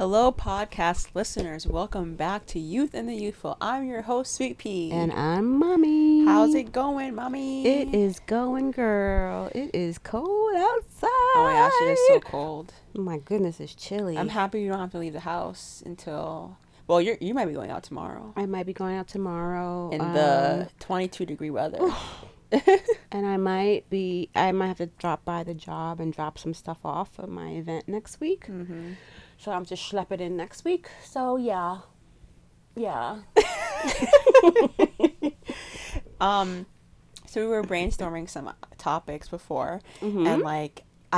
Hello, podcast listeners. Welcome back to Youth and the Youthful. I'm your host, Sweet Pea. And I'm Mommy. How's it going, Mommy? It is going, girl. It is cold outside. Oh, my gosh, it is so cold. My goodness, it's chilly. I'm happy you don't have to leave the house until... Well, you might be going out tomorrow. I might be going out tomorrow. In the 22-degree weather. And I might have to drop by the job and drop some stuff off at my event next week. Mm-hmm. So I'm just schlepping in next week. So yeah. So we were brainstorming some topics before, mm-hmm. and I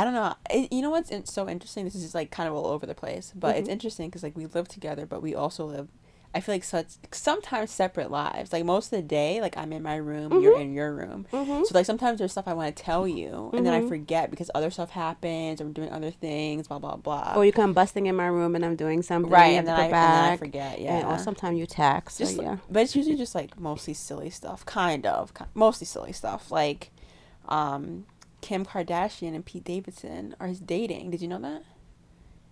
don't know. You know what's so interesting? This is just kind of all over the place, but mm-hmm. it's interesting because we live together, but we also live. I feel sometimes separate lives. Most of the day, I'm in my room, mm-hmm. you're in your room. Mm-hmm. So sometimes there's stuff I want to tell you, mm-hmm. and then I forget because other stuff happens. Or I'm doing other things, blah blah blah. Or you come busting in my room and I'm doing something, right? And then I forget. Yeah. And, or sometimes you text. But it's usually just mostly silly stuff, mostly silly stuff. Kim Kardashian and Pete Davidson are dating. Did you know that?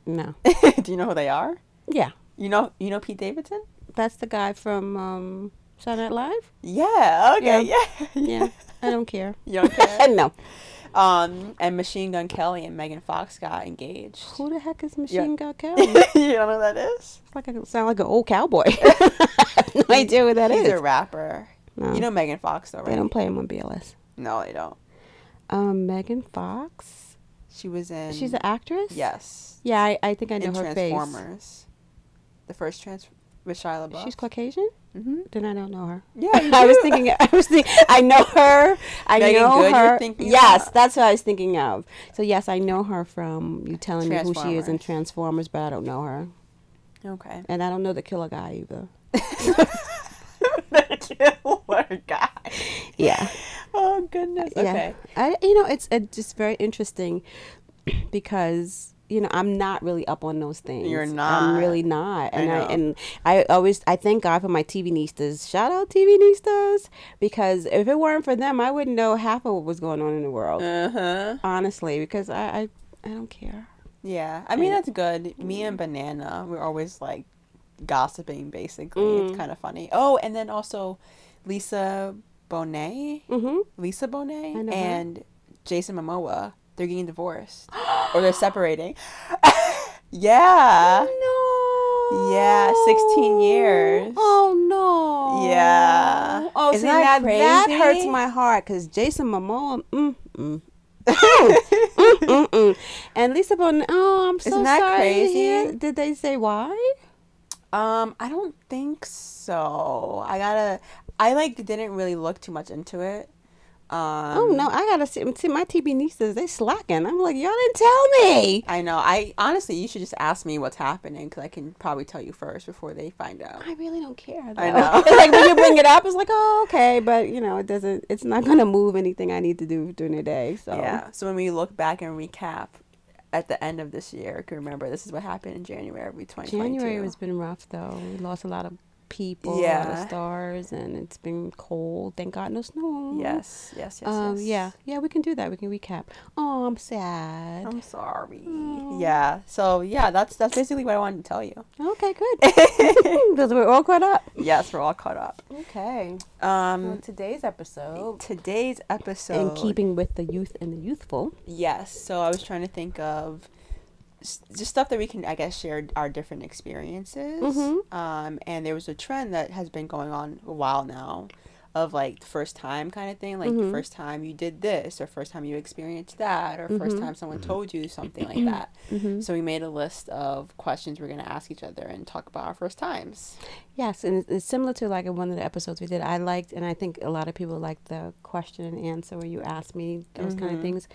No. Do you know who they are? Yeah. You know Pete Davidson? That's the guy from Saturday Night Live? Yeah. Okay. Yeah. I don't care. You don't care? No. And Machine Gun Kelly and Megan Fox got engaged. Who the heck is Machine Gun Kelly? You don't know who that is? It sounds like an old cowboy. I have no idea who that is. He's a rapper. No. You know Megan Fox, though, right? They don't play him on BLS. No, they don't. Megan Fox? She's an actress? Yes. Yeah, I think I know her face. Transformers. The first transfer with Shia LaBeouf. She's Caucasian? Mm-hmm. Then I don't know her. Yeah, you do. I was thinking, I know her. I know her. Yes, that's what I was thinking of. So, yes, I know her from you telling me who she is in Transformers, but I don't know her. Okay. And I don't know the killer guy either. The killer guy. Yeah. Oh, goodness. Okay. Yeah. It's just very interesting because... I'm not really up on those things. You're not. I'm really not. And I thank God for my TV Nistas. Shout out TV Nistas. Because if it weren't for them, I wouldn't know half of what was going on in the world. Uh-huh. Honestly, because I don't care. Yeah. I mean, that's good. Mm. Me and Banana, we're always gossiping, basically. Mm. It's kind of funny. Oh, and then also Lisa Bonet. Mm-hmm. Lisa Bonet and Jason Momoa. They're getting divorced or they're separating. Yeah. No. Yeah. 16 years. Oh, no. Yeah. Oh, isn't that crazy? That hurts my heart because Jason Momoa, and Lisa Bonet, I'm so sorry. Isn't that crazy? Did they say why? I don't think so. I didn't really look too much into it. Oh no! I gotta see my TV Nistas. They slacking. I'm like, y'all didn't tell me. I know. I honestly, you should just ask me what's happening because I can probably tell you first before they find out. I really don't care, though. I know. It's when you bring it up, it's oh, okay, but it doesn't. It's not gonna move anything I need to do during the day. So yeah. So when we look back and recap at the end of this year, I can remember this is what happened in January. 2022. January has been rough though. We lost a lot of people, a lot of stars, and it's been cold. Thank God, no snow. Yes. Yeah, we can do that. We can recap. Oh, I'm sad. I'm sorry. Aww. Yeah. So yeah, that's basically what I wanted to tell you. Okay, good. Because we're all caught up. Yes, we're all caught up. Okay. Well, today's episode. In keeping with the youth and the youthful. Yes. So I was trying to think of just stuff that we can, I guess, share our different experiences. Mm-hmm. And there was a trend that has been going on a while now of first time kind of thing. Mm-hmm. First time you did this or first time you experienced that or mm-hmm. first time someone told you something like that. Mm-hmm. So we made a list of questions we're going to ask each other and talk about our first times. Yes. And it's similar to one of the episodes we did. I liked, and I think a lot of people liked the question and answer where you asked me those mm-hmm. kind of things.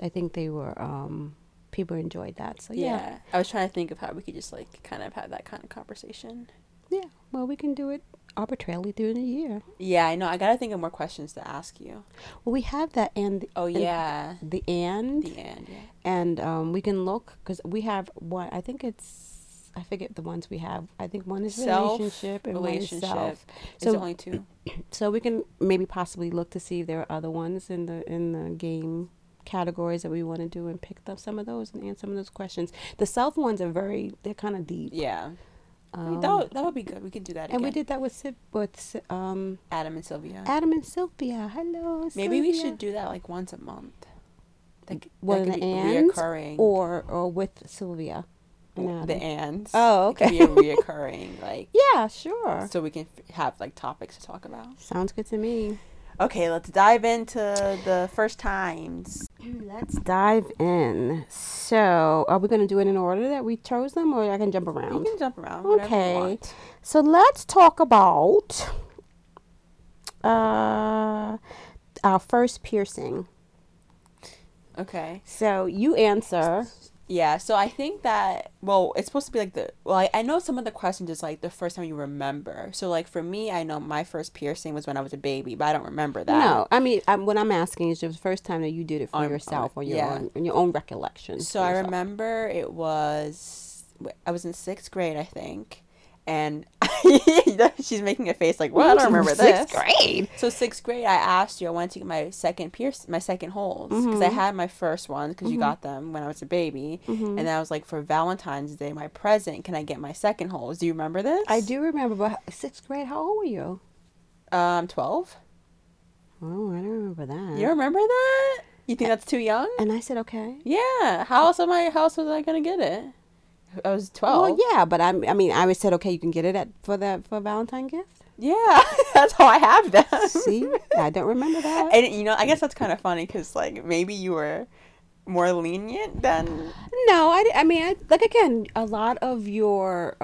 I think they were... people enjoyed that, so yeah. I was trying to think of how we could just kind of have that kind of conversation. Yeah, well, we can do it arbitrarily through the year. Yeah, I know. I gotta think of more questions to ask you. Well, we have that and the and. And we can look because we have one. I think it's I forget the ones we have. I think one is relationship. One is self. So only two. So we can maybe possibly look to see if there are other ones in the game. categories that we want to do and pick up some of those and answer some of those questions. The self ones are very, they're kind of deep. Yeah. That would be good. We could do that again. And we did that with Adam and Sylvia. Adam and Sylvia. Hello, Sylvia. Maybe we should do that like once a month. Like one of the ands or with Sylvia. The ands. Oh, okay. It could be a reoccurring, like. Yeah, sure. So we can have like topics to talk about. Sounds good to me. Okay, let's dive into the first times. Let's dive in. So, are we going to do it in order that we chose them, or I can jump around? You can jump around. Okay. You want. So let's talk about our first piercing. Okay. So you answer. Yeah. So I think that it's supposed to be like I know some of the questions is like the first time you remember. So like for me, I know my first piercing was when I was a baby, but I don't remember that. No, I mean what I'm asking is the first time that you did it for yourself or your own recollection. So I remember I was in 6th grade, I think, and she's making a face like, "Well, I don't remember this." 6th grade. So 6th grade, I asked you. I wanted to get my second holes because I had my first ones because you got them when I was a baby, and I was like, for Valentine's Day, my present, can I get my second holes? Do you remember this? I do remember. But 6th grade, how old were you? 12. Oh, I don't remember that. You don't remember that? You think that's too young? And I said, okay. Yeah. How else was I gonna get it? I was 12. Well, yeah, but I always said, okay, you can get it for a Valentine gift. Yeah, that's how I have them. See, I don't remember that. And I guess that's kind of funny because like maybe you were more lenient than. No, I mean, like again, a lot of your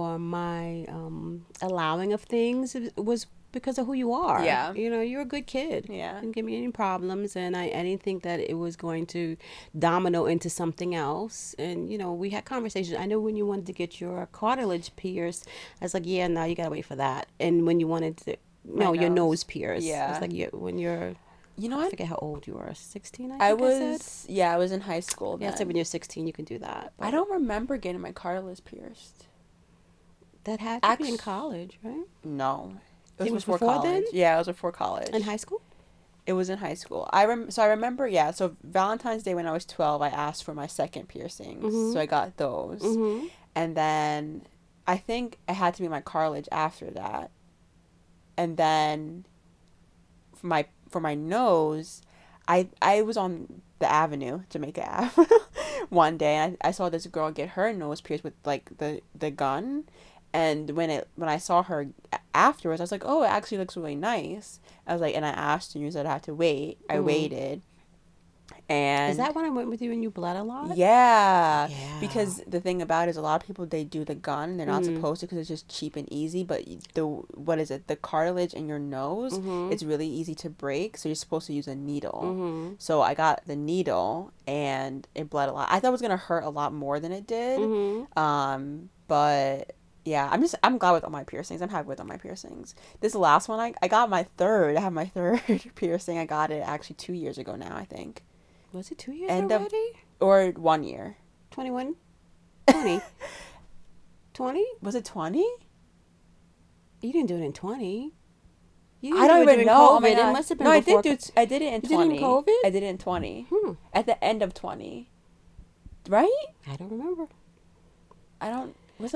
allowing of things was because of who you are. Yeah. You're a good kid. Yeah. Didn't give me any problems, and I didn't think that it was going to domino into something else. And, we had conversations. I know when you wanted to get your cartilage pierced, I was like, yeah, no, you got to wait for that. And when you wanted to, your nose pierced. Yeah. It's like when you're, I forget how old you were, 16, I was in high school then. Yeah, so when you're 16, you can do that. But I don't remember getting my cartilage pierced. That had to be in college, right? No. It was before college. Then? Yeah, it was before college. In high school? It was in high school. I remember, yeah. So Valentine's Day when I was 12, I asked for my second piercings. Mm-hmm. So I got those. Mm-hmm. And then I think it had to be my cartilage after that. And then for my nose, I was on the avenue, Jamaica Avenue, one day. And I saw this girl get her nose pierced with, like, the gun. And when I saw her afterwards, I was like, oh, it actually looks really nice. I was like, and I asked you said I had to wait. I waited. And is that when I went with you and you bled a lot? Yeah. Because the thing about it is a lot of people, they do the gun and they're not supposed to because it's just cheap and easy. But the cartilage in your nose, it's really easy to break. So you're supposed to use a needle. Mm-hmm. So I got the needle and it bled a lot. I thought it was going to hurt a lot more than it did. Mm-hmm. But... yeah, I'm glad with all my piercings. I'm happy with all my piercings. This last one, I got my third. I have my third piercing. I got it actually 2 years ago now, I think. Was it 2 years already? Or 1 year. 21? 20? 20? Was it 20? You didn't do it in 20. I don't even know. Oh my God. It must have been before. I did it in 20. You did it in COVID? I did it in 20. At the end of 20. Right? I don't remember. I don't remember it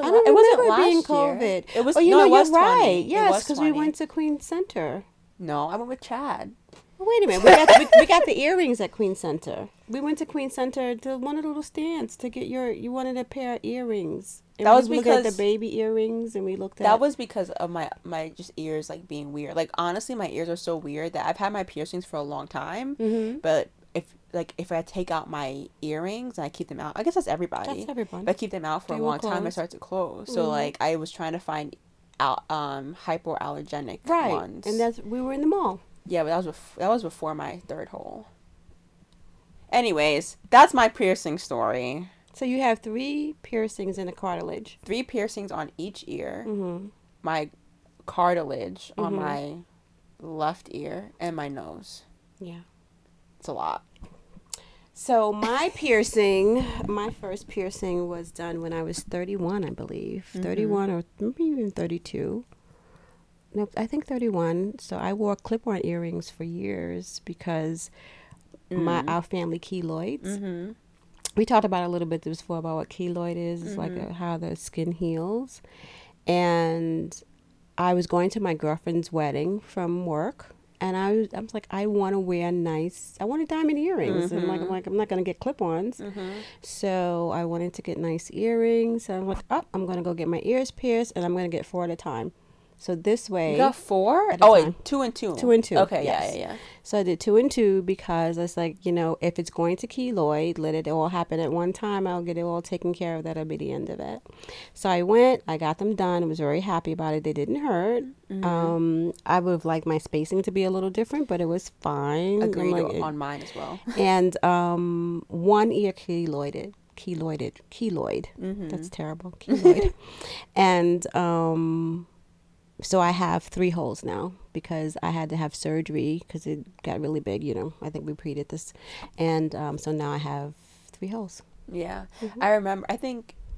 being COVID. It was. Oh, it was right. Yes, because we went to Queen Center. No, I went with Chad. Well, wait a minute. We got the earrings at Queen Center. We went to Queen Center to one of the little stands to get you wanted a pair of earrings. And that was because at the baby earrings, and we looked at. That was because of my just ears like being weird. Like honestly, my ears are so weird that I've had my piercings for a long time, but. If I take out my earrings and I keep them out, I guess that's everybody. If I keep them out for a long time, I start to close. Mm-hmm. So like I was trying to find out hypoallergenic ones. And we were in the mall. Yeah, but that was before my third hole. Anyways, that's my piercing story. So you have 3 piercings in the cartilage. 3 piercings on each ear. Mm-hmm. My cartilage on my left ear and my nose. Yeah. It's a lot. So my first piercing was done when I was 31, I believe. 31 or maybe even 32. No, I think 31. So I wore clip-on earrings for years because our family keloids. Mm-hmm. We talked about a little bit before about what keloid is. It's like how the skin heals. And I was going to my girlfriend's wedding from work. And I was like, I want to wear nice, I wanted diamond earrings. And I'm like, I'm not going to get clip-ons. So I wanted to get nice earrings. And I'm like, oh, I'm going to go get my ears pierced. And I'm going to get four at a time. So this way. You got four? Oh, wait, two and two. Two and two. Okay, yes. yeah. So I did two and two because I was like, you know, if it's going to keloid, let it all happen at one time. I'll get it all taken care of. That'll be the end of it. So I went. I got them done. I was very happy about it. They didn't hurt. I would have liked my spacing to be a little different, but it was fine. Agreed on mine as well. And one ear keloided. That's terrible. Keloid. And... so I have three holes now because I had to have surgery because it got really big, you know. I think we pre-did this. And so now I have three holes. Yeah. Mm-hmm. I remember, I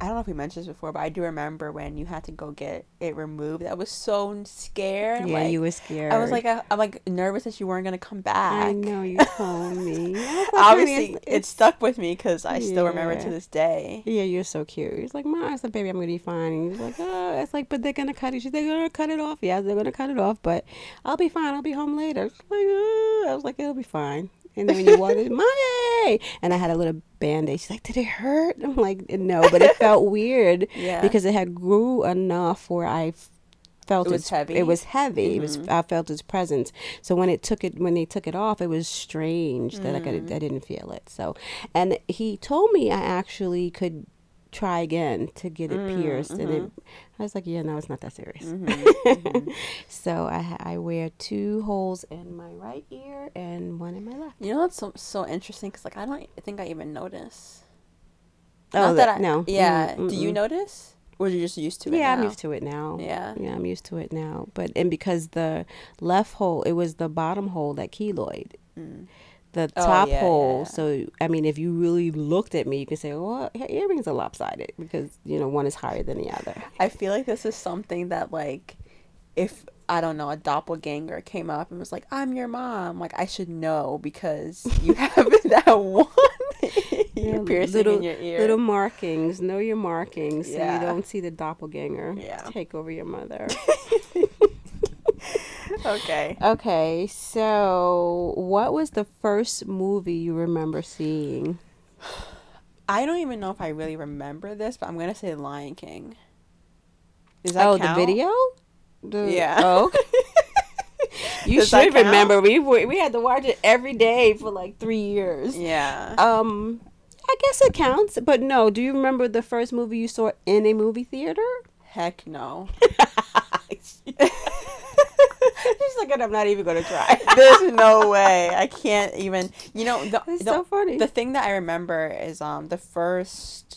don't know if we mentioned this before, but I do remember when you had to go get it removed. I was so scared. Yeah, you were scared. I was like, I'm like nervous that you weren't going to come back. I know, you told me. Obviously, it stuck with me because I still remember it to this day. Yeah, you're so cute. He's like, Mom, I said, baby, I'm going to be fine. And he's like, oh, it's like, but they're going to cut it. She's like, they're going to cut it off. Yeah, they're going to cut it off, but I'll be fine. I'll be home later. Like, oh. I was like, it'll be fine. And then when you wanted money, and I had a little Band-Aid. She's like, did it hurt? I'm like, no, but it felt weird because it had grew enough where I felt it was heavy. It was heavy. Mm-hmm. I felt its presence. So when they took it off, it was strange that I didn't feel it. So, and he told me I actually could try again to get it pierced, and I was like, yeah, no, it's not that serious. So I wear two holes in my right ear and one in my left. You know what's so interesting? Because like I don't think I even notice. No. Yeah. Mm-mm. Do you notice? Or are you just used to it? Yeah, now? I'm used to it now. Yeah, I'm used to it now. But because the left hole, it was the bottom hole that keloid. The top hole. Yeah. So, I mean, if you really looked at me, you could say, well, her earrings are lopsided because, you know, one is higher than the other. I feel like this is something that, like, if, I don't know, a doppelganger came up and was like, I'm your mom. Like, I should know because you have that one piercing in your ear. Little markings. Know your markings so you don't see the doppelganger take over your mother. Okay, so what was the first movie you remember seeing? I don't even know if I really remember this, but I'm going to say Lion King. Does that count? The video? Yeah. Oh, okay. You Does should remember. We had to watch it every day for like 3 years. Yeah. I guess it counts, but no. Do you remember the first movie you saw in a movie theater? Heck no. She's like, I'm not even going to try. There's no way. I can't even. You know, it's so funny. The thing that I remember is the first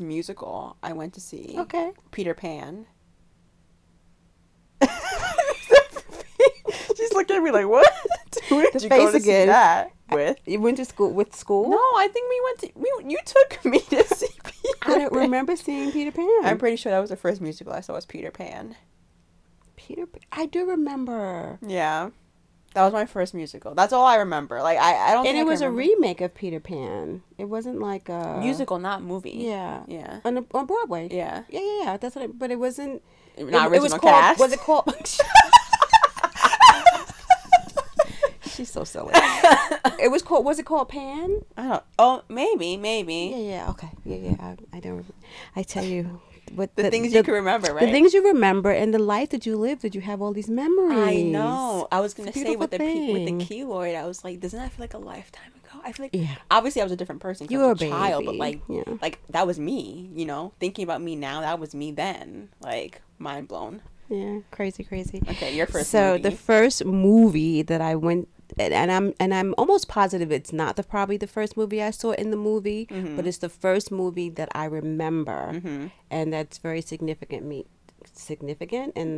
musical I went to see. Okay. Peter Pan. She's looking at me like, what? Where did you go to see that? You went to school with school? No, I think you took me to see Peter Pan. I don't remember seeing Peter Pan. I'm pretty sure that was the first musical I saw was Peter Pan. I do remember. Yeah. That was my first musical. That's all I remember. Like, I don't think. And it was a remake of Peter Pan. It wasn't like a musical, not movie. Yeah. Yeah. On Broadway. Yeah. Yeah, yeah, yeah. That's what but it wasn't. Not original cast. Was it called? She's so silly. Was it called Pan? I don't. Oh, maybe. Yeah, yeah. Okay. Yeah, yeah. I don't. I tell you. But the things you can remember, right? The things you remember and the life that you lived, that you have all these memories. I know. I was going to say with the keloid, I was like, doesn't that feel like a lifetime ago? I feel like obviously I was a different person. You were a child, but like that was me, you know, thinking about me now. That was me then, like mind blown. Yeah. Crazy. Okay. Your first movie. So the first movie that I went and I'm almost positive it's not probably the first movie I saw in the movie, but it's the first movie that I remember, and that's very significant, and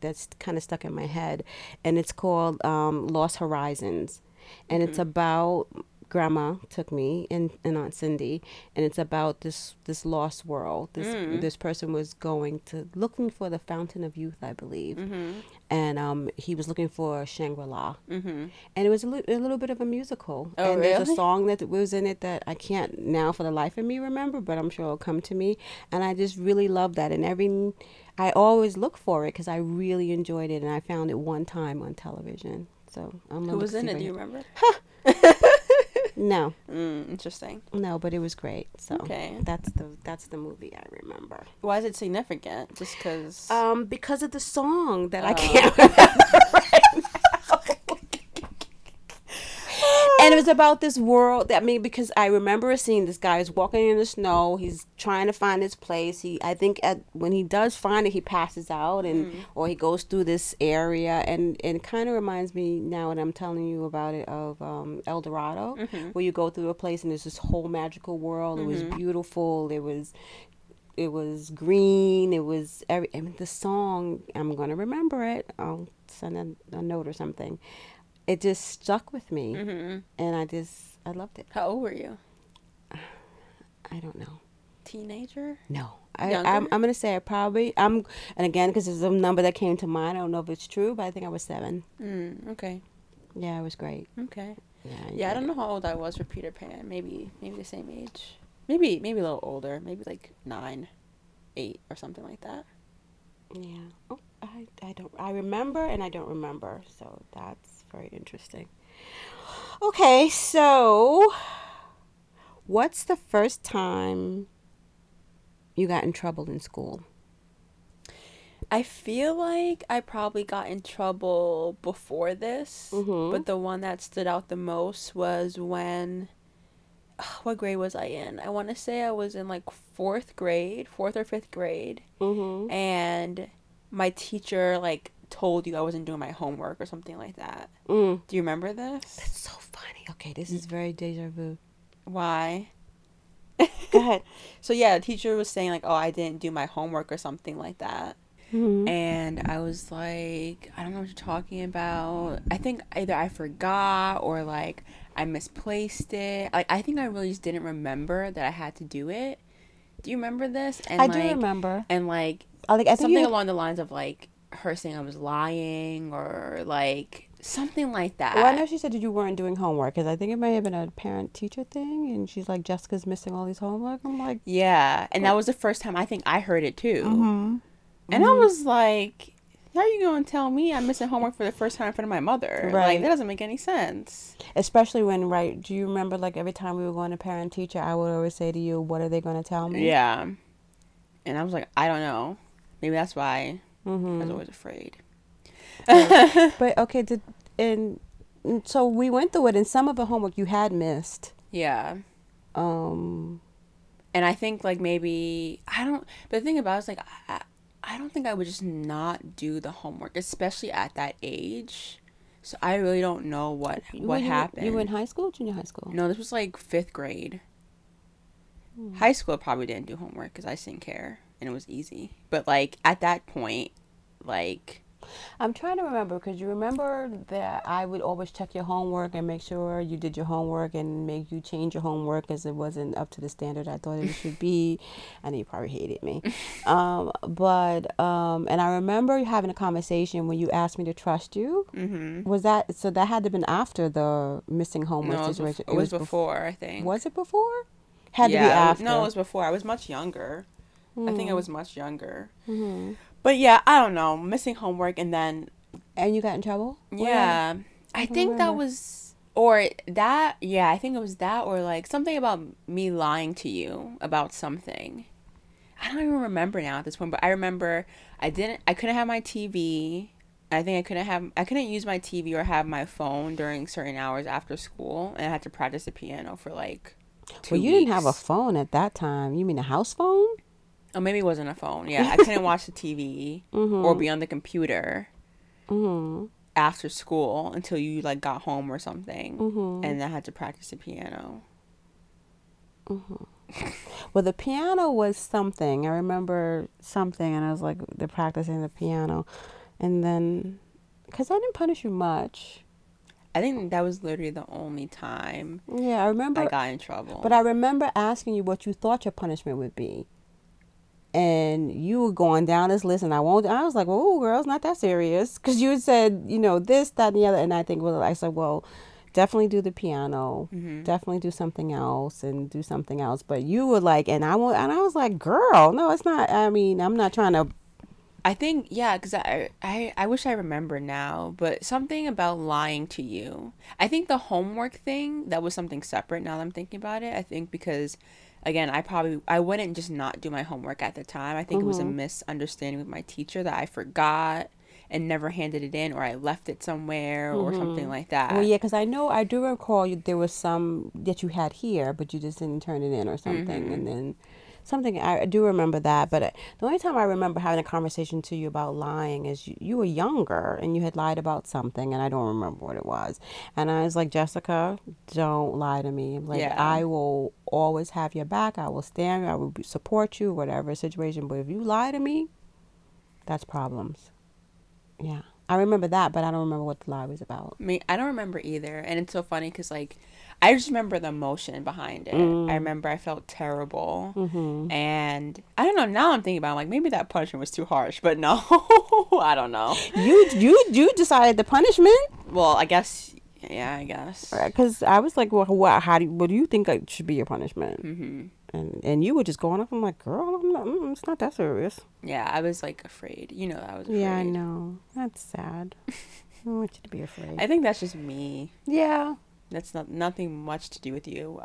that's kind of stuck in my head, and it's called Lost Horizons, and it's about grandma took me and Aunt Cindy, and it's about this lost world. This person was looking for the Fountain of Youth, I believe, and he was looking for Shangri-La, and it was a little bit of a musical. Oh, and really? There's a song that was in it that I can't now for the life of me remember, but I'm sure it'll come to me. And I just really love that, and I always look for it because I really enjoyed it, and I found it one time on television. So who was in it? Do you remember? No. Interesting. No, but it was great. So okay. That's the movie I remember. Why is it significant? Just because? Because of the song that I can't remember right now. And it was about this world. I mean, because I remember a scene. This guy is walking in the snow. He's trying to find his place. When he does find it, he passes out or he goes through this area. And it kind of reminds me now, and I'm telling you about it, of El Dorado, where you go through a place and there's this whole magical world. It was beautiful. It was green. It was the song. I'm gonna remember it. I'll send a note or something. It just stuck with me, and I loved it. How old were you? I don't know. Teenager? No. I'm going to say and again, because there's a number that came to mind, I don't know if it's true, but I think I was 7. Okay. Yeah, it was great. Okay. Yeah, I don't know how old I was for Peter Pan. Maybe the same age. Maybe a little older. Maybe like 9, 8 or something like that. Yeah. Oh, I remember and I don't remember, so that's very interesting. Okay, so what's the first time you got in trouble in school? I feel like I probably got in trouble before this, but the one that stood out the most was when, what grade was I in? I want to say I was in like 4th or 5th grade, and my teacher told you I wasn't doing my homework or something like that. Do you remember this? That's so funny. Okay, this is very deja vu. Why? Go ahead. So yeah, the teacher was saying I didn't do my homework or something like that. And I was like, I don't know what you're talking about. I think either I forgot or I misplaced it. I think I really just didn't remember that I had to do it. Do you remember this? And I do remember. And I think something along the lines of her saying I was lying or something like that. Well, I know she said that you weren't doing homework because I think it might have been a parent-teacher thing, and she's like, Jessica's missing all these homework. I'm like... Yeah, and that was the first time I think I heard it too. And I was like, how are you going to tell me I'm missing homework for the first time in front of my mother? Right. That doesn't make any sense. Especially when, do you remember every time we were going to parent-teacher, I would always say to you, what are they going to tell me? Yeah. And I was like, I don't know. Maybe that's why... I was always afraid. But okay, so we went through it, and some of the homework you had missed. Yeah. And I think maybe I don't. But the thing about it is I don't think I would just not do the homework, especially at that age. So I really don't know what happened. You were in high school, junior high school? No, this was 5th grade. High school I probably didn't do homework because I just didn't care. And it was easy, but at that point, I'm trying to remember, because you remember that I would always check your homework and make sure you did your homework and make you change your homework because it wasn't up to the standard I thought it should be. I know you probably hated me, and I remember having a conversation when you asked me to trust you. Was that so? That had to have been after the missing homework situation. It was before, I think. Was it before? Had to be after. No, it was before. I was much younger. I think I was much younger. But yeah, I don't know. Missing homework and then... And you got in trouble? Yeah. I think that was... Or that... Yeah, I think it was that or something about me lying to you about something. I don't even remember now at this point, but I remember I couldn't have my TV. I think I couldn't use my TV or have my phone during certain hours after school. And I had to practice the piano for 2 weeks. Well, you didn't have a phone at that time. You mean a house phone? Oh, maybe it wasn't a phone. Yeah, I couldn't watch the TV or be on the computer after school until you got home or something, and I had to practice the piano. Well, the piano was something. I remember something, and I was they're practicing the piano, and then because I didn't punish you much. I think that was literally the only time. Yeah, I remember I got in trouble. But I remember asking you what you thought your punishment would be, and you were going down this list, and I was like, "Well, girl, it's not that serious," because you had said, you know, this, that, and the other, and I said, "Well, definitely do the piano, mm-hmm. definitely do something else, and do something else." But you were like, and I was like, "Girl, no, it's not. I mean, I'm not trying to." I think, yeah, because I wish I remember now, but something about lying to you. I think the homework thing, that was something separate now that I'm thinking about it. I think because, again, I wouldn't just not do my homework at the time. I think mm-hmm. it was a misunderstanding with my teacher that I forgot and never handed it in, or I left it somewhere mm-hmm. or something like that. Well, yeah, because I do recall there was some that you had here, but you just didn't turn it in or something, mm-hmm. and then... Something, I do remember that, but the only time I remember having a conversation to you about lying is you were younger and you had lied about something, and I don't remember what it was. And I was like, Jessica, don't lie to me. Like, yeah. I will always have your back. I will stand. I will support you, whatever situation. But if you lie to me, that's problems. Yeah. I remember that, but I don't remember what the lie was about. I don't remember either. And it's so funny because, like, I just remember the emotion behind it. I remember I felt terrible. Mm-hmm. And I don't know, now I'm thinking about it, like, maybe that punishment was too harsh, but no, I don't know. You decided the punishment? Well, I guess, yeah, I guess. Because I was like, well, what do you think should be your punishment? Mm-hmm. And you were just going off. I'm like, girl, it's not that serious. Yeah, I was like afraid. You know, I was afraid. Yeah, I know. That's sad. I don't want you to be afraid. I think that's just me. Yeah. That's nothing much to do with you.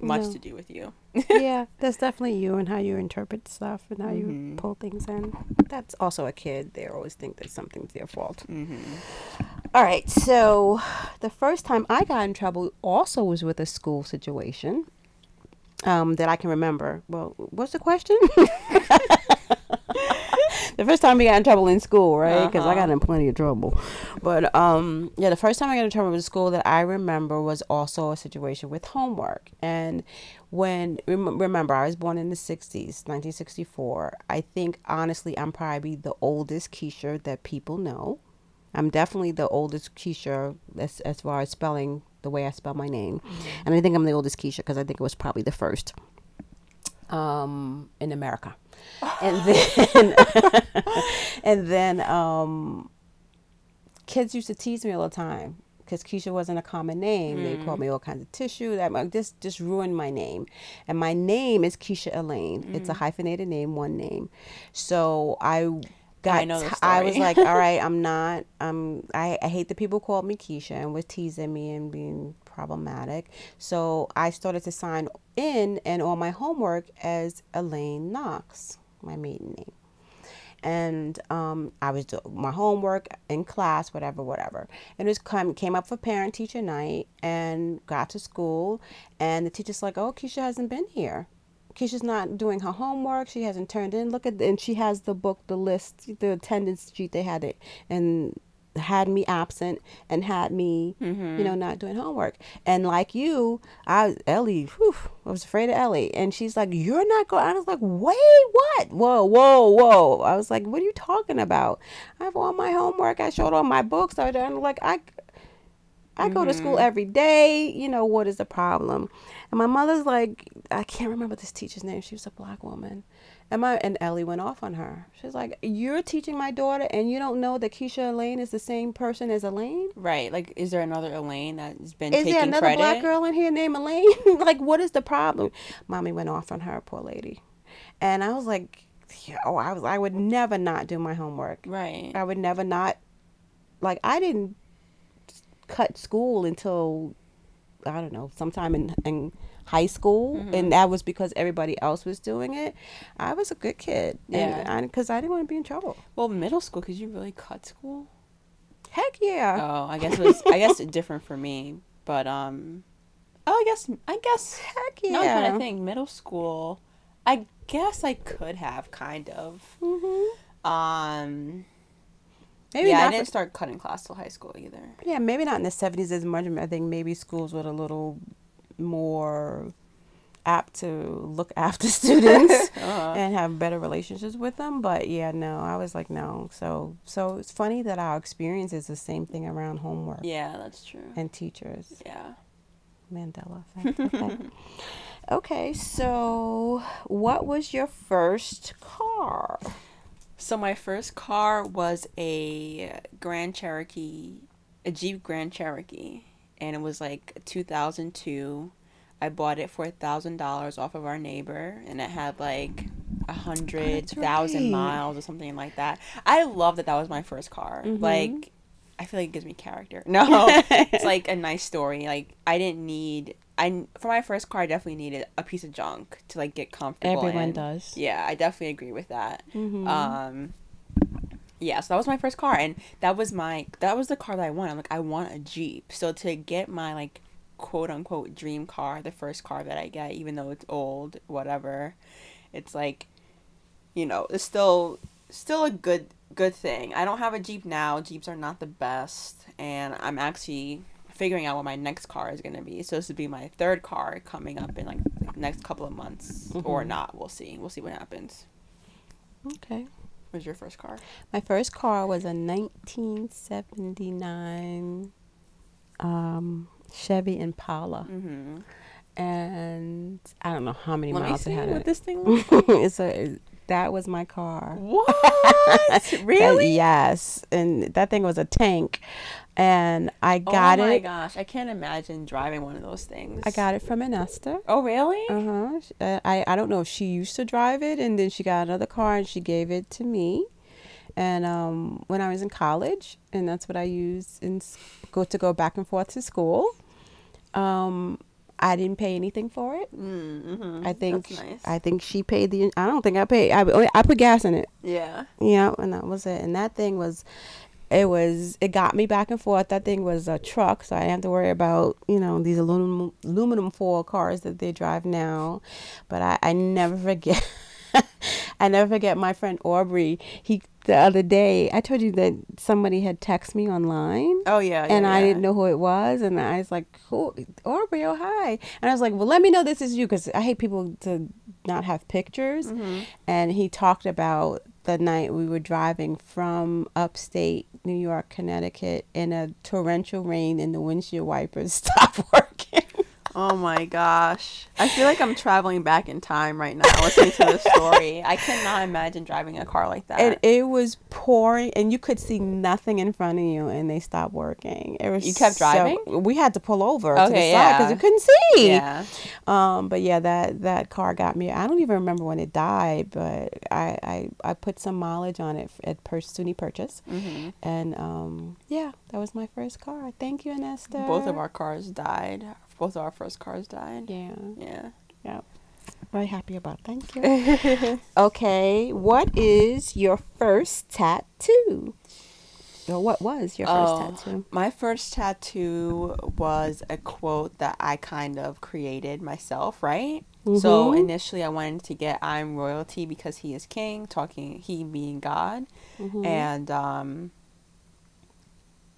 To do with you. Yeah, that's definitely you and how you interpret stuff and how mm-hmm. you pull things in. That's also a kid. They always think that something's their fault. Mm-hmm. All right. So the first time I got in trouble also was with a school situation that I can remember. Well, what's the question? The first time we got in trouble in school, right? Because I got in plenty of trouble. But, the first time I got in trouble with school that I remember was also a situation with homework. And remember, I was born in the 60s, 1964. I think, honestly, I'm probably the oldest Keisha that people know. I'm definitely the oldest Keisha as far as spelling, the way I spell my name. And I think I'm the oldest Keisha because I think it was probably the first in America. And then kids used to tease me all the time because Keisha wasn't a common name. They called me all kinds of tissue. That just ruined my name. And my name is Keisha Elaine. It's a hyphenated name, one name. So I was like, all right, I'm not. I hate the people who called me Keisha and was teasing me and being problematic. So I started to sign in and all my homework as Elaine Knox, my maiden name. And I was doing my homework in class, whatever. And it came up for parent-teacher night and got to school. And the teacher's like, oh, Keisha hasn't been here. Keisha's not doing her homework. She hasn't turned in. Look at, and she has the book, the list, the attendance sheet. They had it and had me absent and had me, not doing homework. And like you, I was afraid of Ellie. And she's like, you're not going. I was like, wait, what? Whoa. I was like, what are you talking about? I have all my homework. I showed all my books. I'm like, I go to school every day. You know, what is the problem? And my mother's like, I can't remember this teacher's name. She was a black woman. And Ellie went off on her. She's like, you're teaching my daughter and you don't know that Keisha Elaine is the same person as Elaine? Right. Like, is there another Elaine that's been taking credit? Is there another black girl in here named Elaine? Like, what is the problem? Mommy went off on her, poor lady. And I was like, I would never not do my homework. Right. I would never not. Like, I didn't cut school until, I don't know, sometime in high school, and that was because everybody else was doing it. I was a good kid, and because I didn't want to be in trouble. Well, middle school, could you really cut school? Heck yeah. Oh, I guess it's different for me, but I guess heck yeah. Now I'm trying to think, middle school, I guess I could have kind of. Maybe I didn't start cutting class till high school either. Yeah, maybe not in the 70s as much. I think maybe schools were a little more apt to look after students and have better relationships with them. But yeah, no, I was like, no. So it's funny that our experience is the same thing around homework. Yeah, that's true. And teachers. Yeah. Mandela effect. Okay. Okay, so what was your first car? So my first car was a Grand Cherokee, a Jeep Grand Cherokee, and it was like 2002. I bought it for $1,000 off of our neighbor, and it had like 100,000 miles or something like that. I love that was my first car. Mm-hmm. Like, I feel like it gives me character. No, it's like a nice story. Like, for my first car, I definitely needed a piece of junk to like get comfortable. Everyone does. Yeah, I definitely agree with that. Mm-hmm. Yeah, so that was my first car, and that was the car that I wanted. I'm like, I want a Jeep. So to get my like quote unquote dream car, the first car that I get, even though it's old, whatever, it's like, you know, it's still a good thing. I don't have a Jeep now. Jeeps are not the best, and I'm actually figuring out what my next car is going to be. So this would be my third car coming up in like the next couple of months, mm-hmm. or not. We'll see what happens. Okay. What was your first car? My first car was a 1979 Chevy Impala. Mm-hmm. And I don't know how many miles it had. Let me see what this thing looks like. That was my car. What? Really? Yes. And that thing was a tank. And I got it. Oh my gosh. I can't imagine driving one of those things. I got it from Anesta. Oh, really? Uh-huh. I don't know if she used to drive it. And then she got another car and she gave it to me. And when I was in college, and that's what I used to go back and forth to school. I didn't pay anything for it. Mm-hmm. That's nice. I think she paid I don't think I paid. I put gas in it. Yeah. Yeah, and that was it. And that thing was, it got me back and forth. That thing was a truck, so I didn't have to worry about, you know, these aluminum foil cars that they drive now. But I never forget. I never forget my friend Aubrey. The other day, I told you that somebody had texted me online. Oh, yeah. And I didn't know who it was. And I was like, who? Aubrey, oh, hi. And I was like, well, let me know this is you, because I hate people to not have pictures. Mm-hmm. And he talked about the night we were driving from upstate New York, Connecticut, in a torrential rain, and the windshield wipers stopped working. Oh my gosh. I feel like I'm traveling back in time right now listening to this story. I cannot imagine driving a car like that. And it was pouring, and you could see nothing in front of you, and they stopped working. You kept driving? We had to pull over to the side because we couldn't see. Yeah. But yeah, that car got me. I don't even remember when it died, but I put some mileage on it at SUNY Purchase. Mm-hmm. And yeah, that was my first car. Thank you, Anesta. Both of our cars died. Both of our first cars died. Yeah. Yeah. Yeah. Very happy about it. Thank you. Okay. What is your first tattoo? Or what was your first tattoo? My first tattoo was a quote that I kind of created myself, right? Mm-hmm. So initially I wanted to get "I'm royalty because he is king," he being God. Mm-hmm. And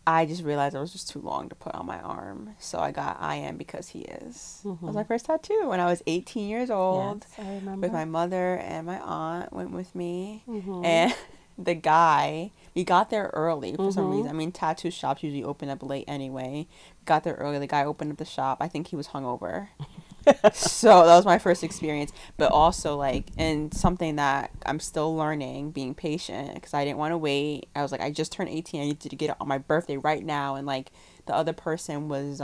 I just realized it was just too long to put on my arm. So I got "I am because he is." Mm-hmm. That was my first tattoo when I was 18 years old. Yes, I remember. With my mother, and my aunt went with me. Mm-hmm. And the guy, we got there early for mm-hmm. some reason. I mean, tattoo shops usually open up late anyway. Got there early. The guy opened up the shop. I think he was hungover. So that was my first experience. But also, like, and something that I'm still learning, being patient, because I didn't want to wait. I was like, I just turned 18. I need to get it on my birthday right now. And like, the other person was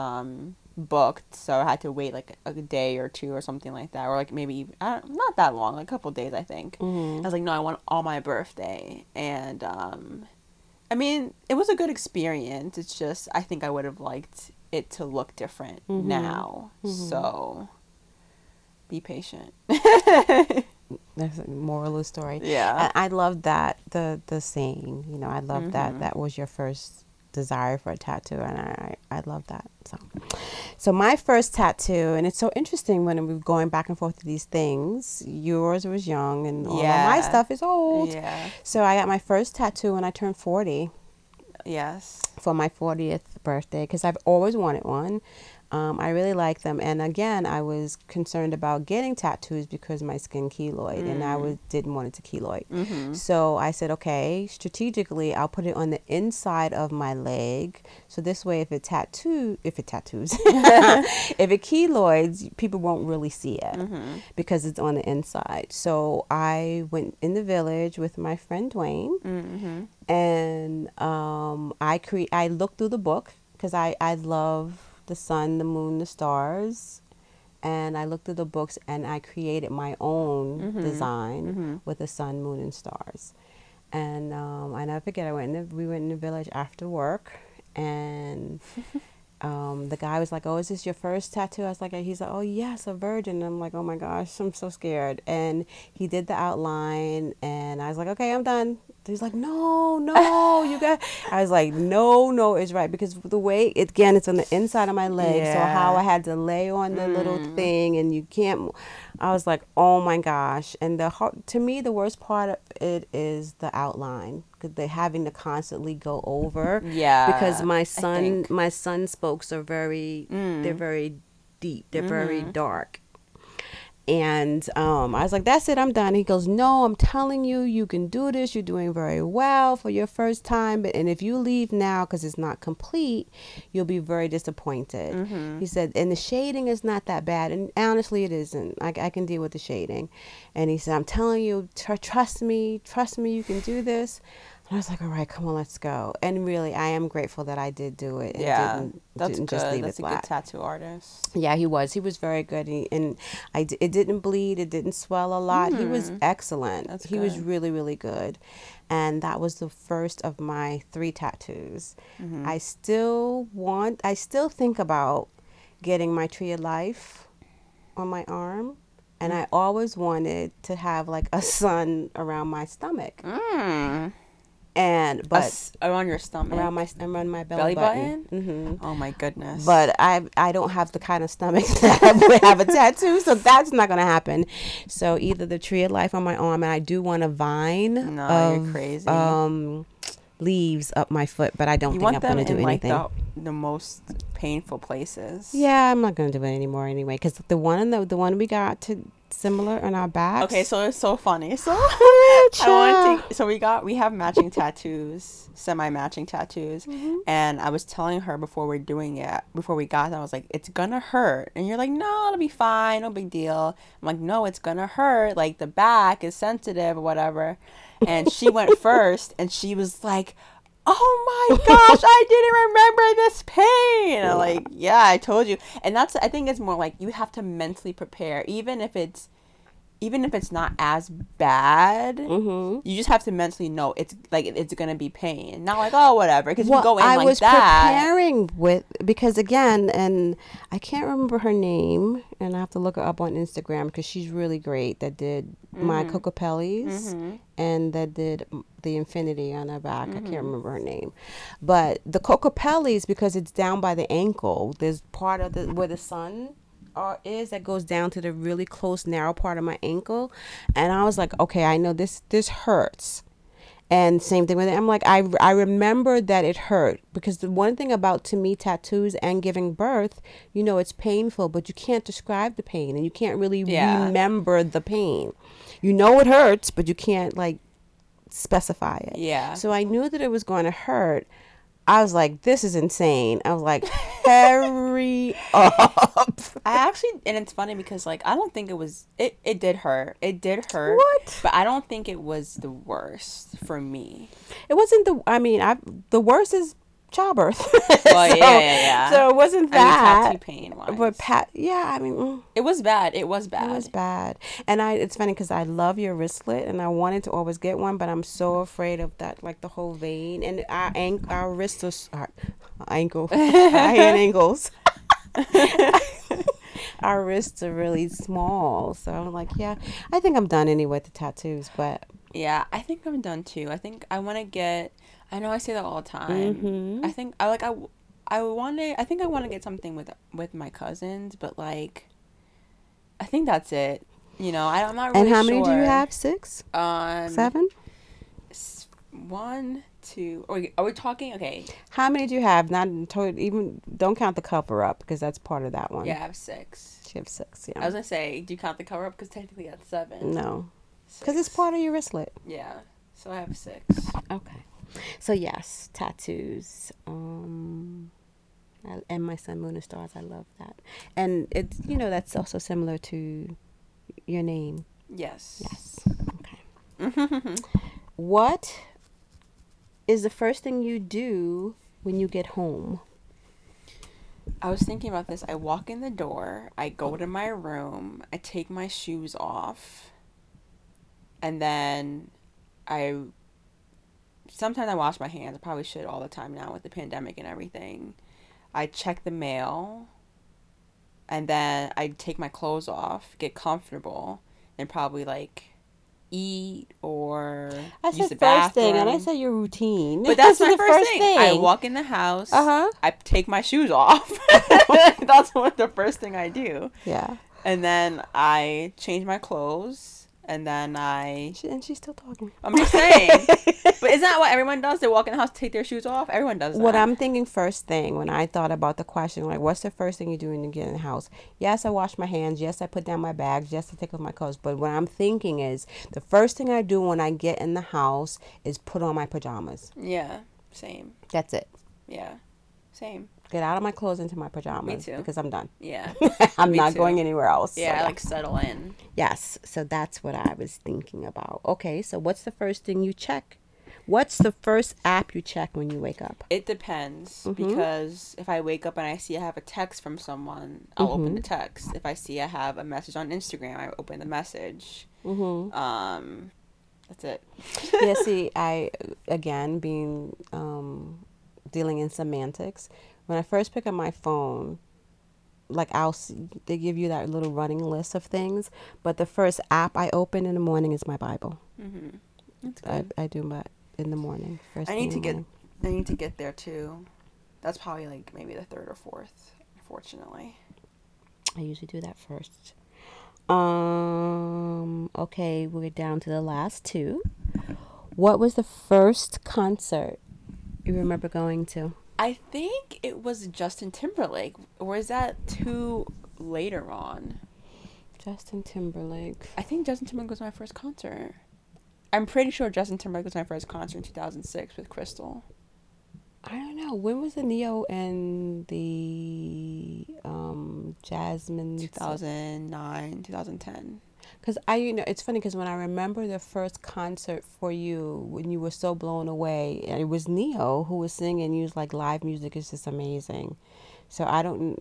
booked, so I had to wait like a day or two or something like that, or like maybe not that long, like a couple days, I think. Mm-hmm. I was like, no, I want all my birthday. And I mean, it was a good experience. It's just, I think I would have liked it to look different mm-hmm. now. Mm-hmm. So be patient. That's a moral of the story. Yeah. I love that the saying, you know, I love mm-hmm. that was your first desire for a tattoo, and I love that. So my first tattoo, and it's so interesting when we're going back and forth to these things. Yours was young, and all of my stuff is old. Yeah. So I got my first tattoo when I turned 40. Yes. For my 40th birthday, because I've always wanted one. I really liked them. And again, I was concerned about getting tattoos because my skin keloid, and I didn't want it to keloid. So I said, okay, strategically, I'll put it on the inside of my leg. So this way, if it keloids, people won't really see it because it's on the inside. So I went in the Village with my friend Dwayne, and I looked through the book because I love the sun, the moon, the stars, and I looked at the books and I created my own design with the sun, moon, and stars. And I never forget, we went in the Village after work, and the guy was like, "Oh, is this your first tattoo?" I was like, "He's like, oh yes, a virgin." And I'm like, "Oh my gosh, I'm so scared." And he did the outline, and I was like, "Okay, I'm done." He's like, no, you got. I was like, no, it's right, because the way it's on the inside of my leg, so how I had to lay on the little thing, and you can't. I was like, oh my gosh. And to me, the worst part of it is the outline, because they're having to constantly go over. Yeah, because my sun spokes are very, they're very deep, they're very dark. And I was like, that's it, I'm done. He goes, no, I'm telling you, you can do this. You're doing very well for your first time. And if you leave now because it's not complete, you'll be very disappointed. He said, and the shading is not that bad. And honestly, it isn't. I can deal with the shading. And he said, I'm telling you, trust me, you can do this. And I was like, all right, come on, let's go. And really, I am grateful that I did do it. And didn't just leave it flat. That's a good tattoo artist. Yeah, he was. He was very good. It didn't bleed. It didn't swell a lot. He was excellent. He was really, really good. And that was the first of my 3 tattoos. I still think about getting my Tree of Life on my arm. And I always wanted to have like a sun around my stomach. Around your stomach, around my belly button? Oh my goodness! But I don't have the kind of stomach that I would have a tattoo, so that's not gonna happen. So either the Tree of Life on my arm, and I do want a vine you're crazy. Leaves up my foot, but I don't think I'm gonna do anything. Like the most painful places. Yeah, I'm not gonna do it anymore anyway, because the one we got to. Similar on our backs. Okay, so it's so funny. So we have matching tattoos, semi-matching tattoos, and I was telling her before we got there, I was like, it's gonna hurt, and you're like, no, it'll be fine, no big deal. I'm like, no, it's gonna hurt. Like the back is sensitive or whatever, and she went first, and she was like, oh my gosh, I didn't remember this pain. I'm like, yeah, I told you. And I think it's more like you have to mentally prepare, even if it's not as bad. You just have to mentally know it's like it's gonna be pain. Not like, oh, whatever, because you go in I like was that. Preparing with because again, and I can't remember her name, and I have to look her up on Instagram because she's really great. That did my Cocopellis. And that did the infinity on her back. I can't remember her name, but the Cocopellis, because it's down by the ankle. There's part of where the sun is that goes down to the really close, narrow part of my ankle, and I was like, okay, I know this hurts. And same thing with it. I'm like, I remembered that it hurt, because the one thing about, to me, tattoos and giving birth, you know, it's painful, but you can't describe the pain, and you can't really remember the pain. You know it hurts, but you can't like specify it. Yeah. So I knew that it was going to hurt. I was like, this is insane. I was like, hurry up. And it's funny because, like, I don't think it did hurt. It did hurt. What? But I don't think it was the worst for me. It wasn't the worst is childbirth. Well, yeah. So it wasn't that. I mean, tattoo pain-wise. But it was bad. It was bad. And it's funny because I love your wristlet, and I wanted to always get one, but I'm so afraid of that, like the whole vein and our wrists are ankle. I hate ankles. Our wrists are really small, so I'm like, yeah, I think I'm done anyway with the tattoos, but. Yeah, I think I'm done too. I think I want to get. I know I say that all the time. I think I want to get something with my cousins, but like, I think that's it. You know, I'm not really sure. And how many do you have? 6? 7? One, two. Are we talking? Okay. How many do you have? Not even. Don't count the cover up because that's part of that one. Yeah, I have six. She has six. Yeah. I was gonna say, do you count the cover up? Because technically that's seven. No. Because it's part of your wristlet. Yeah. So I have six. Okay. So yes, tattoos. And my sun, moon, and stars. I love that. And it's, you know, that's also similar to your name. Yes. Yes. Okay. What is the first thing you do when you get home? I was thinking about this. I walk in the door. I go to my room. I take my shoes off. And then sometimes I wash my hands. I probably should all the time now with the pandemic and everything. I check the mail. And then I take my clothes off, get comfortable, and probably eat or use the bathroom. I said first thing, and I said your routine. But that's my first thing. I walk in the house. I take my shoes off. That's the first thing I do. Yeah. And then I change my clothes, and then she's still talking. I'm just saying. But isn't that what everyone does? They walk in the house, take their shoes off. Everyone does that. What I'm thinking first thing when I thought about the question, what's the first thing you do when you get in the house? Yes, I wash my hands. Yes, I put down my bags. Yes, I take off my clothes. But what I'm thinking is the first thing I do when I get in the house is put on my pajamas. Yeah, same. That's it. Yeah, same. Get out of my clothes into my pajamas. Me too. Because I'm done. Yeah. I'm not going anywhere else. Yeah, so settle in. Yes, so that's what I was thinking about. Okay, so what's the first thing you check? What's the first app you check when you wake up? It depends, because if I wake up and I see I have a text from someone, I'll open the text. If I see I have a message on Instagram, I open the message. That's it. Yeah, see, I, again, being dealing in semantics, when I first pick up my phone, they give you that little running list of things, but the first app I open in the morning is my Bible. That's good. I do my... in the morning first. I need to get there too. That's probably maybe the third or fourth, unfortunately. I usually do that first. Okay, we're down to the last two. What was the first concert you remember going to? I think it was Justin Timberlake. Or is that too later on? Justin Timberlake. I think Justin Timberlake was my first concert. I'm pretty sure Justin Timberlake was my first concert in 2006 with Crystal. I don't know. When was the Ne-Yo and the Jasmine? 2009, 2010. Because it's funny because when I remember the first concert for you, when you were so blown away, and it was Ne-Yo who was singing. You was live music is just amazing. So I don't...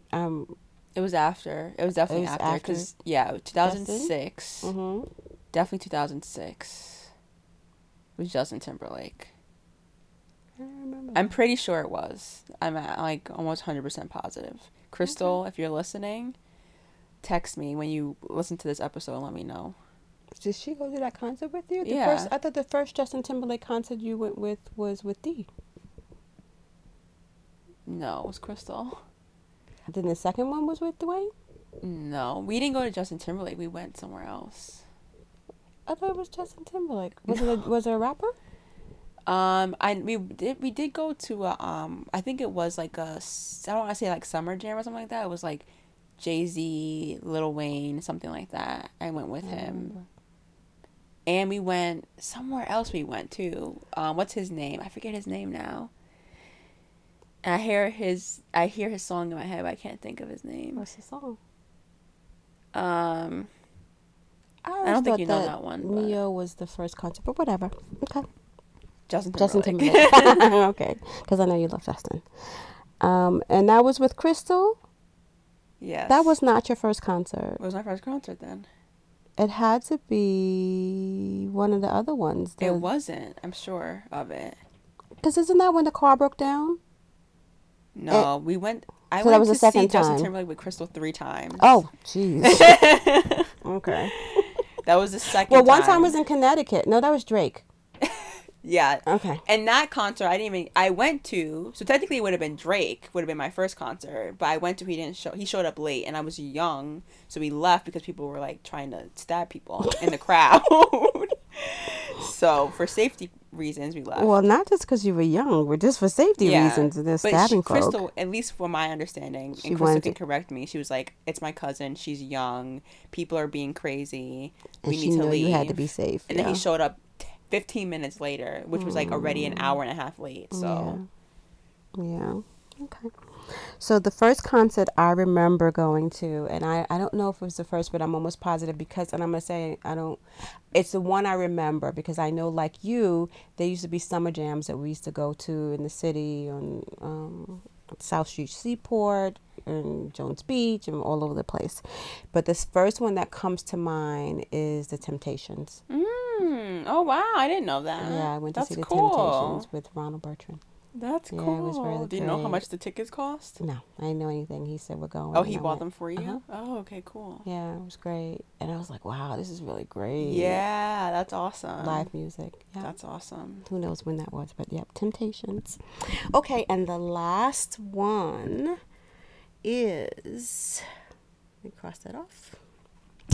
It was after. It was definitely after. Because, yeah, 2006. Definitely 2006. Was Justin Timberlake. I don't remember. I'm pretty sure it was. I'm almost 100% positive. Crystal, okay. If you're listening, text me when you listen to this episode and let me know. Did she go to that concert with you? Yeah. I thought the first Justin Timberlake concert you went with was with Dee. No, it was Crystal. Then the second one was with Dwayne? No, we didn't go to Justin Timberlake. We went somewhere else. I thought it was Justin Timberlake. Was it a rapper? We did go to a, I think it was I don't want to say summer jam or something like that. It was Jay-Z, Lil Wayne, something like that. I went with him. And we went somewhere else too. What's his name? I forget his name now. And I hear his song in my head, but I can't think of his name. What's his song? I don't think you know that one. Ne-Yo was the first concert, but whatever. Okay. Justin Timberlake. Okay. Because I know you love Justin. And that was with Crystal? Yes. That was not your first concert. It was my first concert then. It had to be one of the other ones. It wasn't. I'm sure of it. Because isn't that when the car broke down? No, we went... I went to see Justin Timberlake with Crystal 3 times. Oh, jeez. Okay. That was the second time. Well, one time was in Connecticut. No, that was Drake. Yeah. Okay. And that concert, I went to, so technically it would have been Drake, would have been my first concert, but I went to, he showed up late, and I was young, so we left because people were, trying to stab people in the crowd. So, for safety reasons we left. Well, not just because you were young, but just for safety reasons. They're stabbing folks. Crystal, at least for my understanding, and Crystal can correct me, she was like, it's my cousin, she's young, people are being crazy, we need to leave. You had to be safe. And then he showed up 15 minutes later, which was like already an hour and a half late. So, yeah. Okay. So the first concert I remember going to, and I don't know if it was the first, but I'm almost positive because, and I'm going to say, it's the one I remember because I know, like you, there used to be summer jams that we used to go to in the city on South Street Seaport and Jones Beach and all over the place. But this first one that comes to mind is The Temptations. Oh, wow. I didn't know that. Yeah, I went to see The Temptations with Ronald Bertrand. That's cool. It was really Do you know how much the tickets cost? No, I didn't know anything. He said we're going. Oh, he bought them for you? Oh, okay, cool. Yeah, it was great. And I was like, wow, this is really great. Yeah, that's awesome. Live music. Yeah. That's awesome. Who knows when that was, but yep, Temptations. Okay, and the last one is, let me cross that off.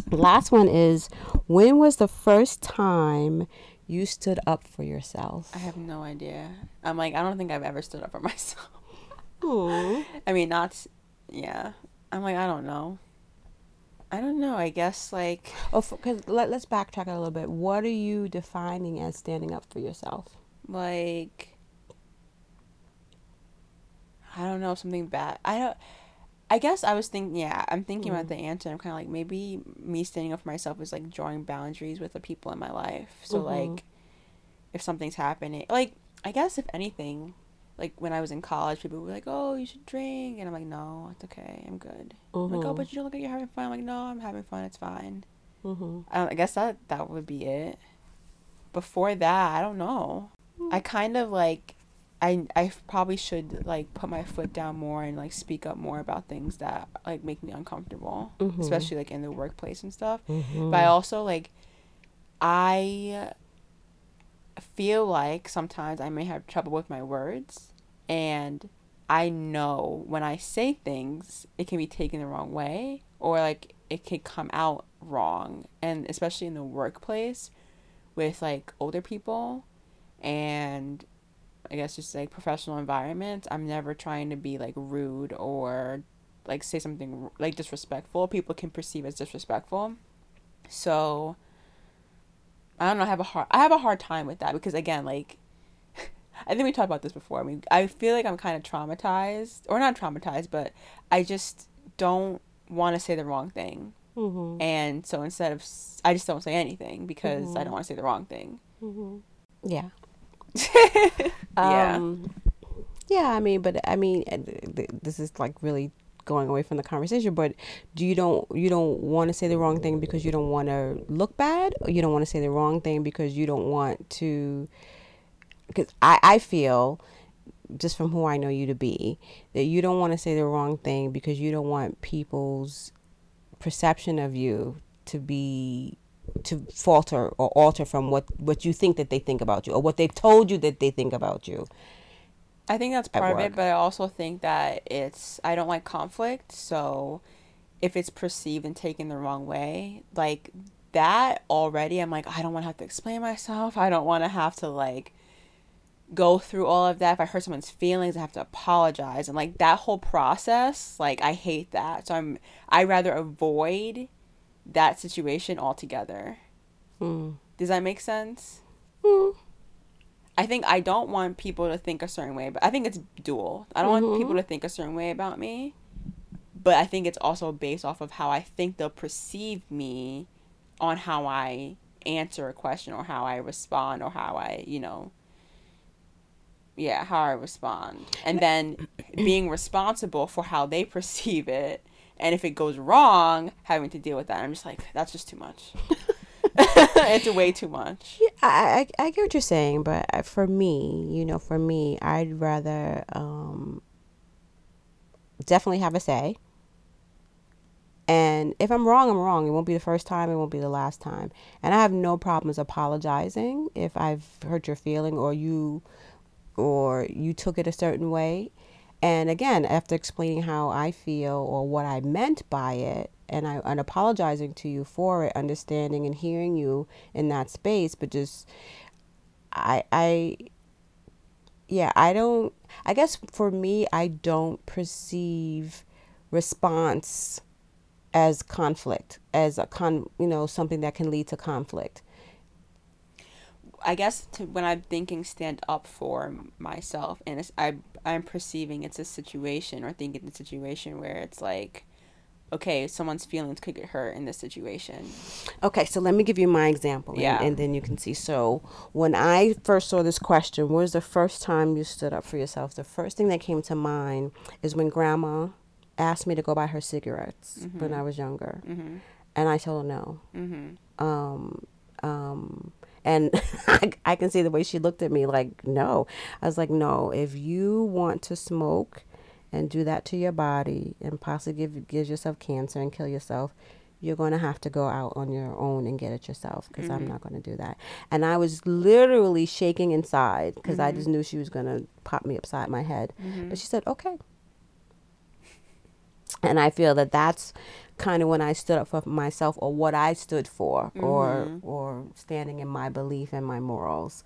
The last one is, when was the first time you stood up for yourself? I have no idea. I'm like, I don't think I've ever stood up for myself. I mean, I'm like, I don't know. I guess like... Oh, because let's backtrack a little bit. What are you defining as standing up for yourself? Like, I don't know, something bad. I guess I was thinking, I'm thinking about the answer. I'm kind of like, maybe me standing up for myself is like drawing boundaries with the people in my life. So like, if something's happening, like, I guess if anything, like when I was in college, people were like, oh, you should drink. And I'm like, no, it's okay. I'm good. I'm like, oh, but you don't look like you're having fun. I'm like, no, I'm having fun. It's fine. I guess that would be it. Before that, I don't know. I kind of like... I probably should, like, put my foot down more and, like, speak up more about things that, like, make me uncomfortable, especially, like, in the workplace and stuff. But I also, like, I feel like sometimes I may have trouble with my words, and I know when I say things, it can be taken the wrong way, or, like, it can come out wrong, and especially in the workplace with, like, older people and... I guess just like professional environments. I'm never trying to be like rude or like say something like disrespectful. People can perceive as disrespectful. So I don't know. I have a hard time with that because again, like I think we talked about this before. I mean, I feel like I'm kind of traumatized or not traumatized, but I just don't want to say the wrong thing. And so instead of, I just don't say anything because I don't want to say the wrong thing. Yeah. I mean this is like really going away from the conversation, but you don't want to say the wrong thing because you don't want to look bad, or you don't want to say the wrong thing because you don't want to, because I feel just from who I know you to be that you don't want to say the wrong thing because you don't want people's perception of you to falter or alter from what you think that they think about you or what they've told you that they think about you. I think that's part of it, but I also think that I don't like conflict, so if it's perceived and taken the wrong way, like that already, I'm like, I don't want to have to explain myself. I don't want to have to like go through all of that. If I hurt someone's feelings, I have to apologize. And like that whole process, like I hate that. So I rather avoid that situation altogether. Does that make sense? I think I don't want people to think a certain way, but I think it's dual. I don't want people to think a certain way about me, but I think it's also based off of how I think they'll perceive me on how I answer a question or how I respond or how I, you know, how I respond. And then being responsible for how they perceive it. And if it goes wrong, having to deal with that, I'm just like, that's just too much. It's way too much. Yeah, I get what you're saying, but for me, I'd rather definitely have a say. And if I'm wrong, I'm wrong. It won't be the first time. It won't be the last time. And I have no problems apologizing if I've hurt your feeling or you took it a certain way. And again, after explaining how I feel or what I meant by it, and apologizing to you for it, understanding and hearing you in that space, but just I guess for me, I don't perceive response as conflict, as something that can lead to conflict. I guess when I'm thinking stand up for myself, and I'm perceiving it's a situation, or thinking the situation where it's like, okay, someone's feelings could get hurt in this situation. Okay, so let me give you my example, and then you can see. So when I first saw this question, what was the first time you stood up for yourself? The first thing that came to mind is when Grandma asked me to go buy her cigarettes when I was younger, and I told her no. And I can see the way she looked at me like, no. I was like, no, if you want to smoke and do that to your body and possibly give yourself cancer and kill yourself, you're going to have to go out on your own and get it yourself, because I'm not going to do that. And I was literally shaking inside, because I just knew she was going to pop me upside my head. But she said, okay. And I feel that that's kind of when I stood up for myself, or what I stood for, or standing in my belief and my morals.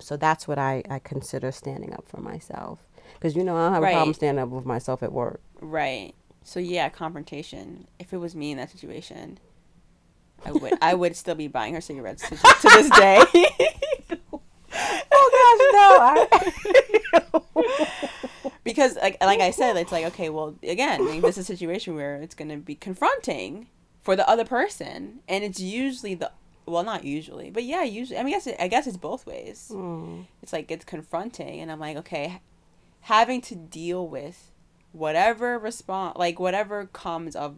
So that's what I consider standing up for myself. Because, I don't have a problem standing up with myself at work. Right. So, yeah, confrontation. If it was me in that situation, I would still be buying her cigarettes to this day. Oh, gosh, no. Because, like I said, it's like, okay, well, again, this is a situation where it's going to be confronting for the other person. And it's usually not usually, but yeah, usually. I mean, I guess it's both ways. It's like, it's confronting. And I'm like, okay, having to deal with whatever response, like whatever comes of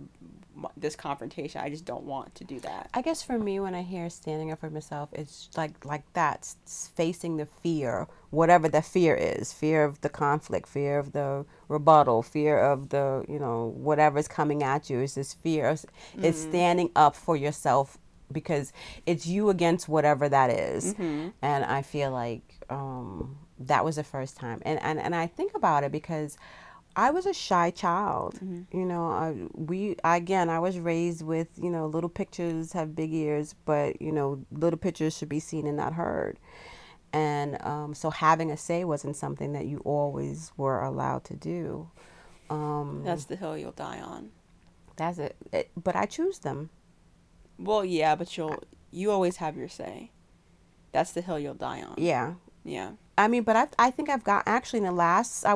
this confrontation, I just don't want to do that. I guess for me, when I hear standing up for myself, it's like that's facing the fear, whatever the fear is, fear of the conflict, fear of the rebuttal, fear of the, whatever's coming at you, is this fear. It's standing up for yourself, because it's you against whatever that is. And I feel like that was the first time. And I think about it because I was a shy child, I was raised with, little pictures have big ears, but, little pictures should be seen and not heard. And so having a say wasn't something that you always were allowed to do. That's the hill you'll die on. That's it. But I choose them. Well, yeah, but you always have your say. That's the hill you'll die on. Yeah. Yeah. I mean, but I think I've got, actually in the last 3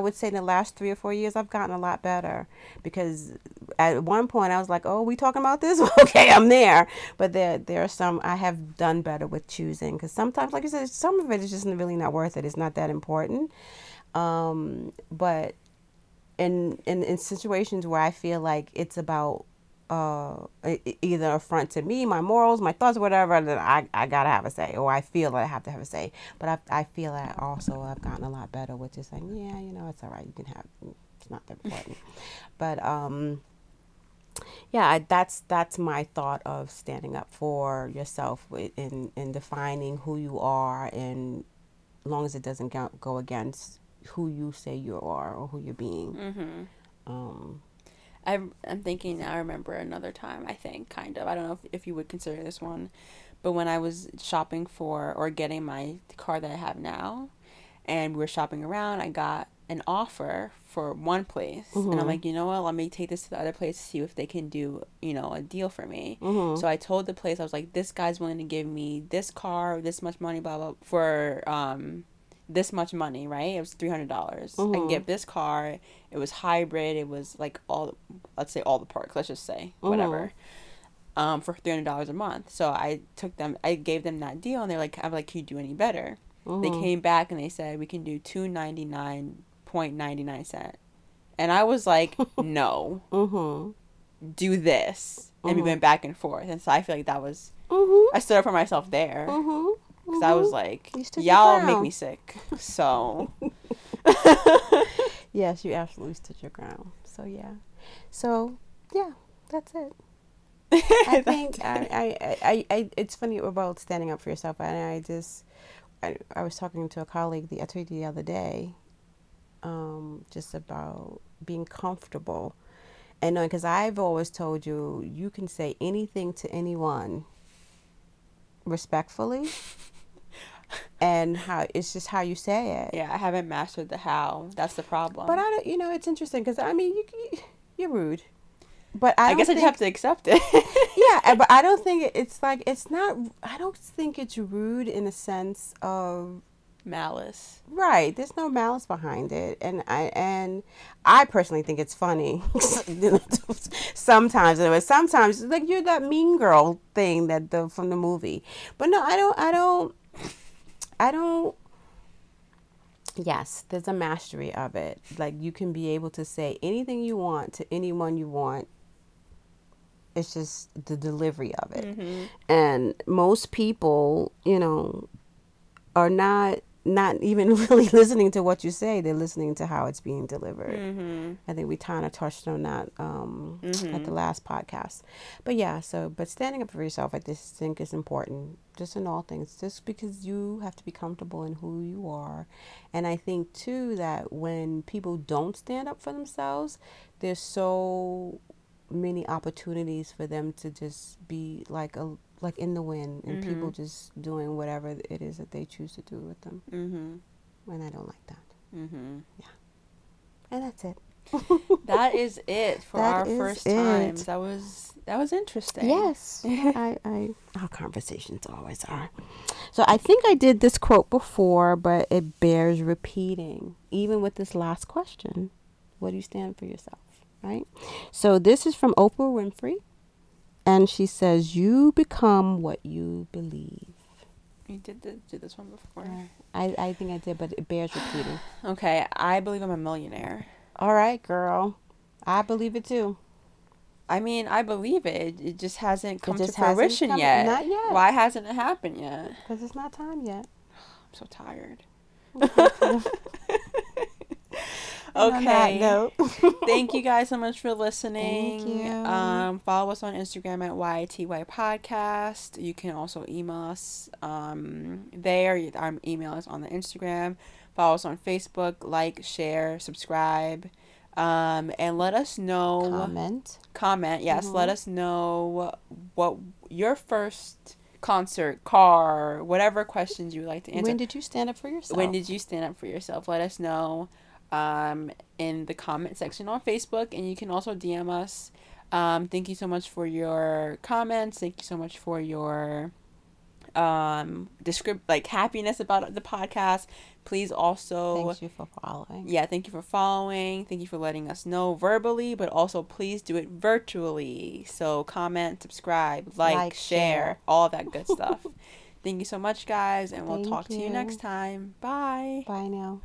or 4 years, I've gotten a lot better, because at one point I was like, oh, we talking about this? Okay, I'm there. But there are some, I have done better with choosing, because sometimes, like you said, some of it is just really not worth it. It's not that important. But in situations where I feel like it's about either affront to me, my morals, my thoughts, whatever, then I gotta have a say, or I feel that I have to have a say. But I feel that also I've gotten a lot better with just like, yeah, it's all right, you can have, it's not that important. But that's my thought of standing up for yourself, in defining who you are, and as long as it doesn't go against who you say you are or who you're being. I'm thinking now, I remember another time, I think, kind of. I don't know if you would consider this one, but when I was shopping for or getting my car that I have now, and we were shopping around, I got an offer for one place. And I'm like, you know what, let me take this to the other place to see if they can do, a deal for me. So I told the place, I was like, this guy's willing to give me this car, this much money, blah, blah, for this much money, right? It was $300. I can get this car. It was hybrid. It was like all the parts, let's just say, whatever, for $300 a month. So I gave them that deal, and they're like, I'm like, can you do any better? They came back and they said, we can do $299.99. And I was like, no, do this. And we went back and forth. And so I feel like that was, I stood up for myself there. Because I was like, y'all make me sick. So. Yes, you absolutely stood your ground. So, yeah. So, yeah, that's it. I think I it's funny about standing up for yourself. And I was talking to a colleague the other day, just about being comfortable. And knowing, because I've always told you, you can say anything to anyone respectfully. and how it's just how you say it. Yeah, I haven't mastered the how. That's the problem. But I don't, you know, it's interesting because I mean, you're rude. But I guess I just have to accept it. Yeah, but I don't think it's like, it's not, I don't think it's rude in a sense of malice. Right. There's no malice behind it. And I personally think it's funny sometimes. Anyway, sometimes it's like you're that mean girl thing that from the movie. But no, I don't. Yes, there's a mastery of it. Like you can be able to say anything you want to anyone you want. It's just the delivery of it. Mm-hmm. And most people, you know, are not even really listening to what you say. They're listening to how it's being delivered. Mm-hmm. I think we kind of touched on that at the last podcast. But yeah, but standing up for yourself, I just think is important, just in all things, just because you have to be comfortable in who you are. And I think too that when people don't stand up for themselves, there's so many opportunities for them to just be like in the wind, and people just doing whatever it is that they choose to do with them. Mm-hmm. And I don't like that. Mm-hmm. Yeah. And that's it. That is it for our first time. That was interesting. Yes. Our conversations always are. So I think I did this quote before, but it bears repeating. Even with this last question, what do you stand for yourself? Right? So this is from Oprah Winfrey. And she says, "You become what you believe." You did this one before. I think I did, but it bears repeating. Okay, I believe I'm a millionaire. All right, girl. I believe it too. I mean, I believe it. It just hasn't come to fruition yet. Not yet. Why hasn't it happened yet? Because it's not time yet. I'm so tired. Okay. No. Thank you guys so much for listening. Thank you. Follow us on Instagram at YTY Podcast. You can also email us there. Our email is on the Instagram. Follow us on Facebook. Like, share, subscribe, and let us know. Comment. Yes. Mm-hmm. Let us know what your first concert, car, whatever questions you would like to answer. When did you stand up for yourself? Let us know. In the comment section on Facebook, and you can also DM us. Thank you so much for your comments. Thank you so much for your happiness about the podcast. Please also thank you for following. Thank you for letting us know verbally, but also please do it virtually. So comment, subscribe, like share, all that good stuff. Thank you so much, guys, and we'll talk to you next time. Bye now.